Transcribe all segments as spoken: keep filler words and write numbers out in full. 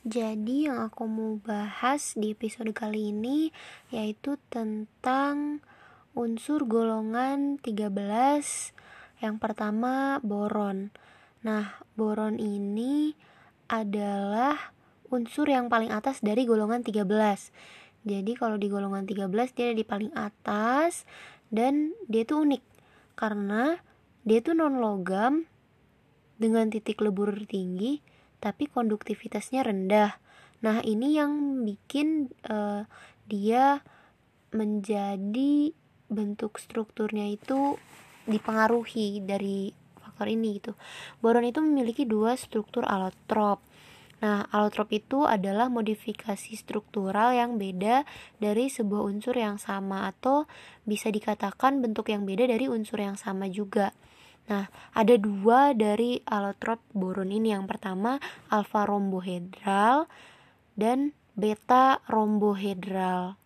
Jadi yang aku mau bahas di episode kali ini yaitu tentang unsur golongan tiga belas. Yang pertama boron. Nah, boron ini adalah unsur yang paling atas dari golongan tiga belas. Jadi kalau di golongan tiga belas dia ada di paling atas dan dia tuh unik karena dia tuh non logam dengan titik lebur tinggi, tapi konduktivitasnya rendah. Nah, ini yang bikin uh, dia menjadi bentuk strukturnya itu dipengaruhi dari faktor ini gitu. Boron itu memiliki dua struktur allotrop. Nah, allotrop itu adalah modifikasi struktural yang beda dari sebuah unsur yang sama atau bisa dikatakan bentuk yang beda dari unsur yang sama juga. Nah, ada dua dari allotrop boron ini. Yang pertama alfa rombohedral dan beta rombohedral.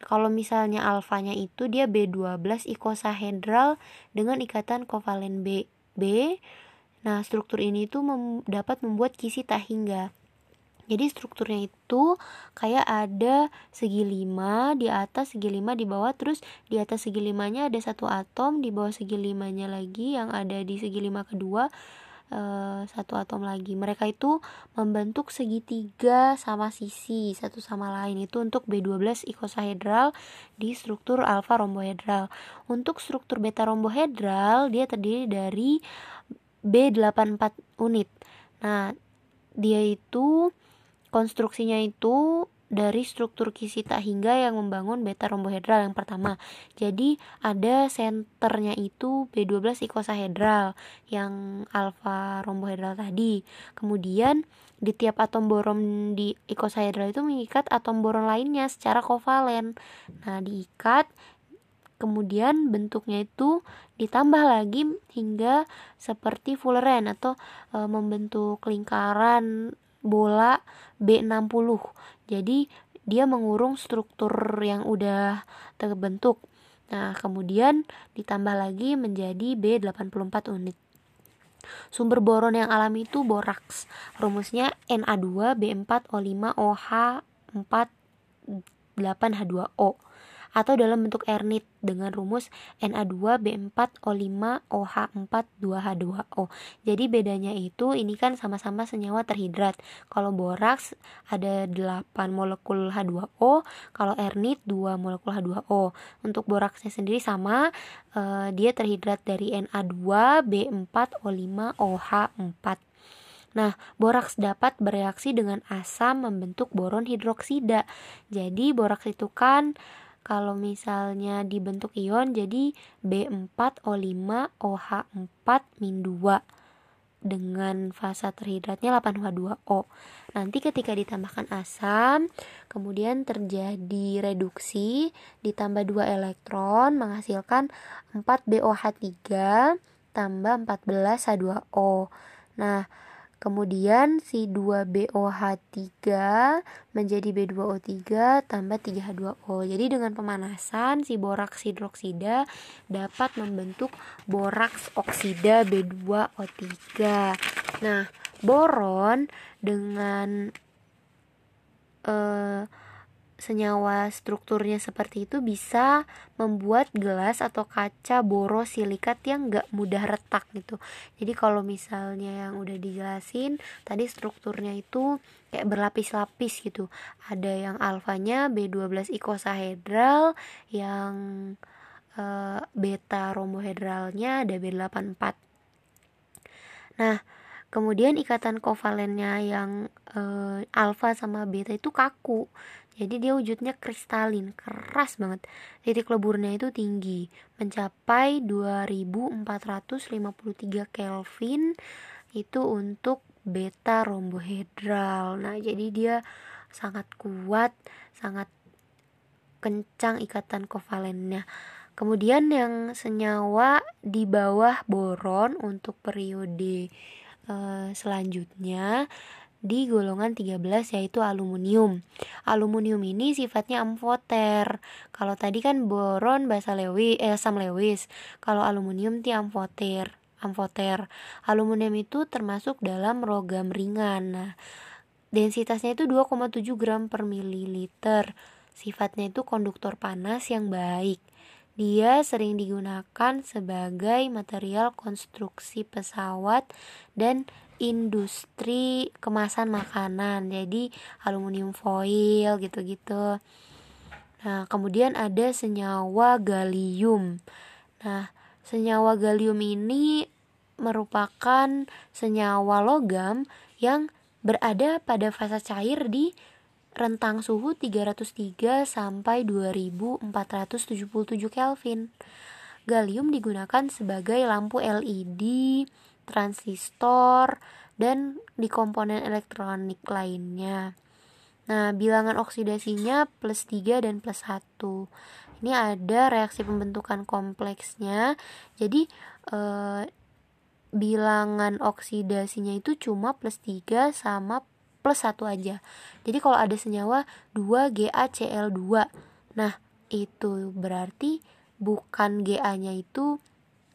Kalau misalnya alfanya itu dia B dua belas ikosahedral dengan ikatan kovalen B. B. Nah, struktur ini itu mem- dapat membuat kisi tak hingga. Jadi strukturnya itu kayak ada segi lima di atas, segi lima di bawah, terus di atas segi limanya ada satu atom, di bawah segi limanya lagi yang ada di segi lima kedua e, satu atom lagi. Mereka itu membentuk segitiga sama sisi satu sama lain. Itu untuk B dua belas ikosahedral di struktur alfa rombohedral. Untuk struktur beta rombohedral dia terdiri dari B delapan puluh empat unit. Nah, dia itu konstruksinya itu dari struktur kisi tak hingga yang membangun beta rombohedral yang pertama. Jadi ada senternya itu B dua belas ikosahedral yang alfa rombohedral tadi. Kemudian di tiap atom boron di ikosahedral itu mengikat atom boron lainnya secara kovalen. Nah, diikat, kemudian bentuknya itu ditambah lagi hingga seperti fullerene atau e, membentuk lingkaran bola B enam puluh. Jadi dia mengurung struktur yang udah terbentuk. Nah, kemudian ditambah lagi menjadi B delapan puluh empat unit. Sumber boron yang alami itu boraks. Rumusnya N A dua B empat O lima O H empat delapan H dua O atau dalam bentuk Ernit dengan rumus N A dua B empat O lima O H empat dua H dua O. Jadi bedanya itu ini kan sama-sama senyawa terhidrat. Kalau boraks ada delapan molekul H dua O, kalau Ernit dua molekul H dua O. Untuk boraksnya sendiri sama, eh, dia terhidrat dari N A dua B empat O lima O H empat. Nah, boraks dapat bereaksi dengan asam membentuk boron hidroksida. Jadi boraks itu kan kalau misalnya dibentuk ion jadi B empat O lima O H empat min dua dengan fasa terhidratnya delapan H dua O. Nanti ketika ditambahkan asam, kemudian terjadi reduksi, ditambah dua elektron menghasilkan empat B O H tiga tambah empat belas H dua O. Nah, kemudian si dua B O H tiga menjadi B dua O tiga tambah tiga H dua O. Jadi dengan pemanasan si boraks hidroksida dapat membentuk boraks oksida B dua O tiga. Nah, boron dengan eh, senyawa strukturnya seperti itu bisa membuat gelas atau kaca borosilikat yang gak mudah retak gitu. Jadi kalau misalnya yang udah dijelasin tadi strukturnya itu kayak berlapis-lapis gitu. Ada yang alfanya B dua belas ikosahedral, yang e, beta rombohedralnya ada B delapan puluh empat. Nah, kemudian ikatan kovalennya yang e, alfa sama beta itu kaku. Jadi dia wujudnya kristalin, keras banget. Titik leburnya itu tinggi, mencapai dua ribu empat ratus lima puluh tiga Kelvin itu untuk beta rombohedral. Nah, jadi dia sangat kuat, sangat kencang ikatan kovalennya. Kemudian yang senyawa di bawah boron untuk periode uh, selanjutnya di golongan tiga belas yaitu aluminium. Aluminium ini sifatnya amfoter. Kalau tadi kan boron basa Lewis, eh, asam Lewis. Kalau aluminium ti amfoter. Amfoter. Aluminium itu termasuk dalam logam ringan. Nah, Densitasnya itu dua koma tujuh gram per mililiter. Sifatnya itu konduktor panas yang baik. Dia sering digunakan sebagai material konstruksi pesawat dan industri kemasan makanan. Jadi aluminium foil gitu-gitu. Nah, kemudian ada senyawa galium. Nah, senyawa galium ini merupakan senyawa logam yang berada pada fase cair di rentang suhu tiga ratus tiga sampai dua ribu empat ratus tujuh puluh tujuh Kelvin. Galium digunakan sebagai lampu L E D, transistor, dan di komponen elektronik lainnya. Nah, bilangan oksidasinya plus tiga dan plus satu. Ini ada reaksi pembentukan kompleksnya. Jadi, eh, bilangan oksidasinya itu cuma plus tiga sama plus satu aja. Jadi kalau ada senyawa dua G A C L dua, nah itu berarti bukan G A-nya itu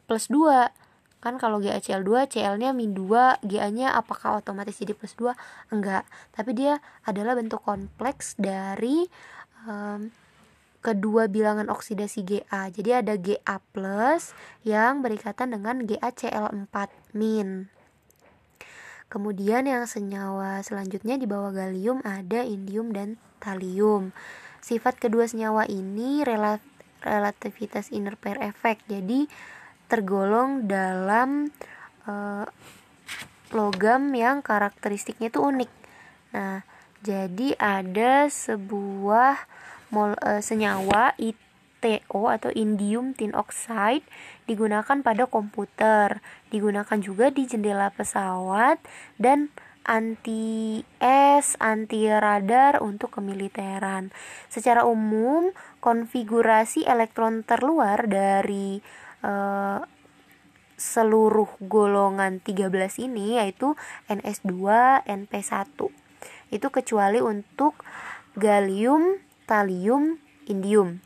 plus dua. Kan kalau G A C L dua, C L-nya min dua, G A-nya apakah otomatis jadi plus dua? Enggak, tapi dia adalah bentuk kompleks dari um, kedua bilangan oksidasi Ga. Jadi ada Ga plus yang berikatan dengan G A C L empat min. Kemudian yang senyawa selanjutnya di bawah galium ada indium dan thallium. Sifat kedua senyawa ini relat- relativitas inner pair effect. Jadi tergolong dalam e, logam yang karakteristiknya itu unik. Nah, jadi ada sebuah mol, e, senyawa I T O atau indium tin oxide digunakan pada komputer, digunakan juga di jendela pesawat dan anti es, anti radar untuk kemiliteran. Secara umum, konfigurasi elektron terluar dari uh, seluruh golongan tiga belas ini yaitu N S dua, N P satu. Itu kecuali untuk galium, thallium, indium.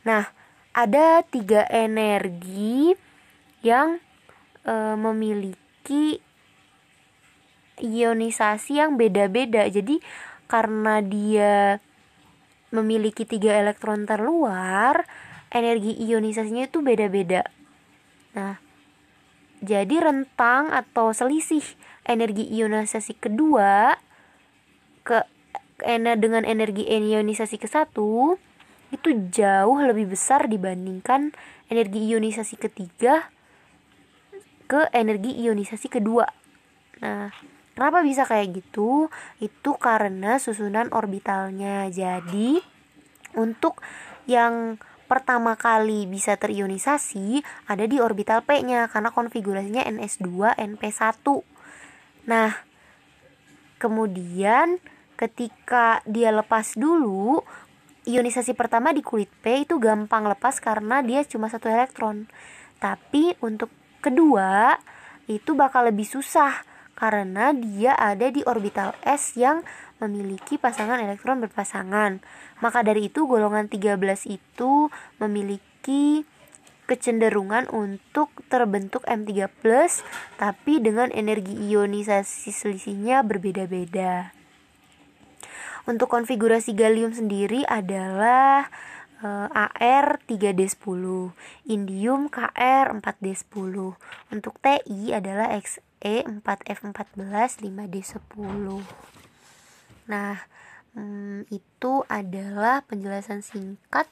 Nah, ada tiga energi yang e, memiliki ionisasi yang beda-beda. Jadi karena dia memiliki tiga elektron terluar, energi ionisasinya itu beda-beda. Nah, jadi rentang atau selisih energi ionisasi kedua ke dengan energi ionisasi ke satu itu jauh lebih besar dibandingkan energi ionisasi ketiga ke energi ionisasi kedua. Nah, kenapa bisa kayak gitu? Itu karena susunan orbitalnya. Jadi, untuk yang pertama kali bisa terionisasi ada di orbital P-nya karena konfigurasinya N S dua, N P satu. Nah, kemudian ketika dia lepas dulu, ionisasi pertama di kulit P itu gampang lepas karena dia cuma satu elektron. Tapi untuk kedua itu bakal lebih susah karena dia ada di orbital S yang memiliki pasangan elektron berpasangan. Maka dari itu golongan tiga belas itu memiliki kecenderungan untuk terbentuk M tiga plus, tapi dengan energi ionisasi selisihnya berbeda-beda. Untuk konfigurasi galium sendiri adalah e, A R tiga D sepuluh, indium K R empat D sepuluh. Untuk T I adalah X E empat F empat belas, lima D sepuluh. Nah, hmm, itu adalah penjelasan singkat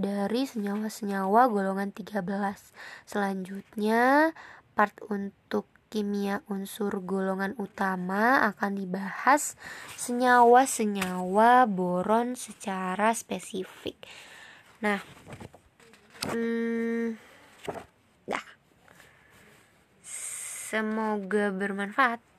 dari senyawa-senyawa golongan tiga belas. Selanjutnya, part untuk kimia unsur golongan utama akan dibahas senyawa-senyawa boron secara spesifik. Nah, hmm, dah. Semoga bermanfaat.